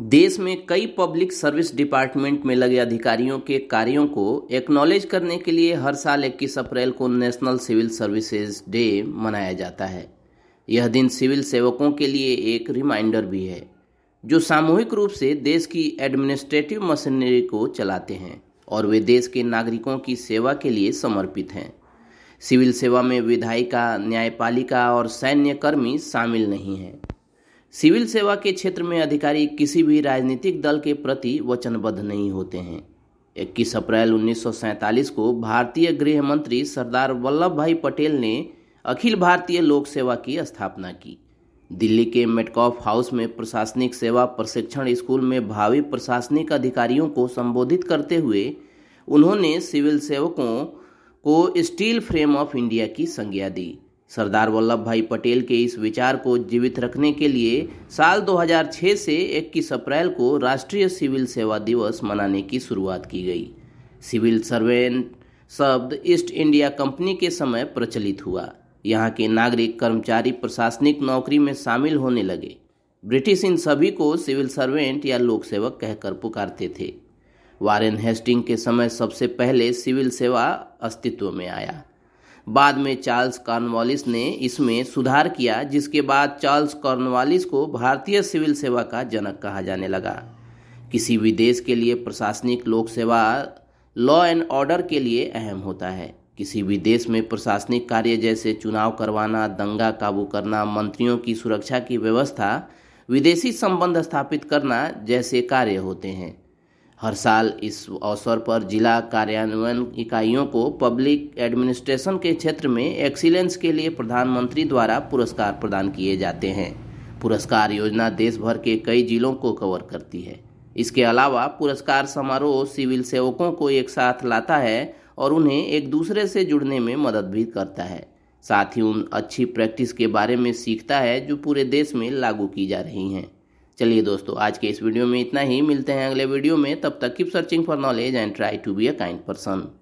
देश में कई पब्लिक सर्विस डिपार्टमेंट में लगे अधिकारियों के कार्यों को एक्नॉलेज करने के लिए हर साल 21 अप्रैल को नेशनल सिविल सर्विसेज डे मनाया जाता है। यह दिन सिविल सेवकों के लिए एक रिमाइंडर भी है जो सामूहिक रूप से देश की एडमिनिस्ट्रेटिव मशीनरी को चलाते हैं और वे देश के नागरिकों की सेवा के लिए समर्पित हैं। सिविल सेवा में विधायिका, न्यायपालिका और सैन्य कर्मी शामिल नहीं हैं। सिविल सेवा के क्षेत्र में अधिकारी किसी भी राजनीतिक दल के प्रति वचनबद्ध नहीं होते हैं। 21 अप्रैल 1947 को भारतीय गृह मंत्री सरदार वल्लभ भाई पटेल ने अखिल भारतीय लोक सेवा की स्थापना की। दिल्ली के मेटकॉफ हाउस में प्रशासनिक सेवा प्रशिक्षण स्कूल में भावी प्रशासनिक अधिकारियों को संबोधित करते हुए उन्होंने सिविल सेवकों को स्टील फ्रेम ऑफ इंडिया की संज्ञा दी। सरदार वल्लभ भाई पटेल के इस विचार को जीवित रखने के लिए साल 2006 से 21 अप्रैल को राष्ट्रीय सिविल सेवा दिवस मनाने की शुरुआत की गई। सिविल सर्वेंट शब्द ईस्ट इंडिया कंपनी के समय प्रचलित हुआ। यहाँ के नागरिक कर्मचारी प्रशासनिक नौकरी में शामिल होने लगे। ब्रिटिश इन सभी को सिविल सर्वेंट या लोक सेवक कहकर पुकारते थे। वारेन हेस्टिंग के समय सबसे पहले सिविल सेवा अस्तित्व में आया। बाद में चार्ल्स कॉर्नवालिस ने इसमें सुधार किया, जिसके बाद चार्ल्स कॉर्नवालिस को भारतीय सिविल सेवा का जनक कहा जाने लगा। किसी भी देश के लिए प्रशासनिक लोक सेवा लॉ एंड ऑर्डर के लिए अहम होता है। किसी भी देश में प्रशासनिक कार्य जैसे चुनाव करवाना, दंगा काबू करना, मंत्रियों की सुरक्षा की व्यवस्था, विदेशी संबंध स्थापित करना जैसे कार्य होते हैं। हर साल इस अवसर पर जिला कार्यान्वयन इकाइयों को पब्लिक एडमिनिस्ट्रेशन के क्षेत्र में एक्सीलेंस के लिए प्रधानमंत्री द्वारा पुरस्कार प्रदान किए जाते हैं। पुरस्कार योजना देश भर के कई जिलों को कवर करती है। इसके अलावा पुरस्कार समारोह सिविल सेवकों को एक साथ लाता है और उन्हें एक दूसरे से जुड़ने में मदद भी करता है। साथ ही उन अच्छी प्रैक्टिस के बारे में सीखता है जो पूरे देश में लागू की जा रही हैं। चलिए दोस्तों, आज के इस वीडियो में इतना ही। मिलते हैं अगले वीडियो में। तब तक keep searching for knowledge and try to be a kind person.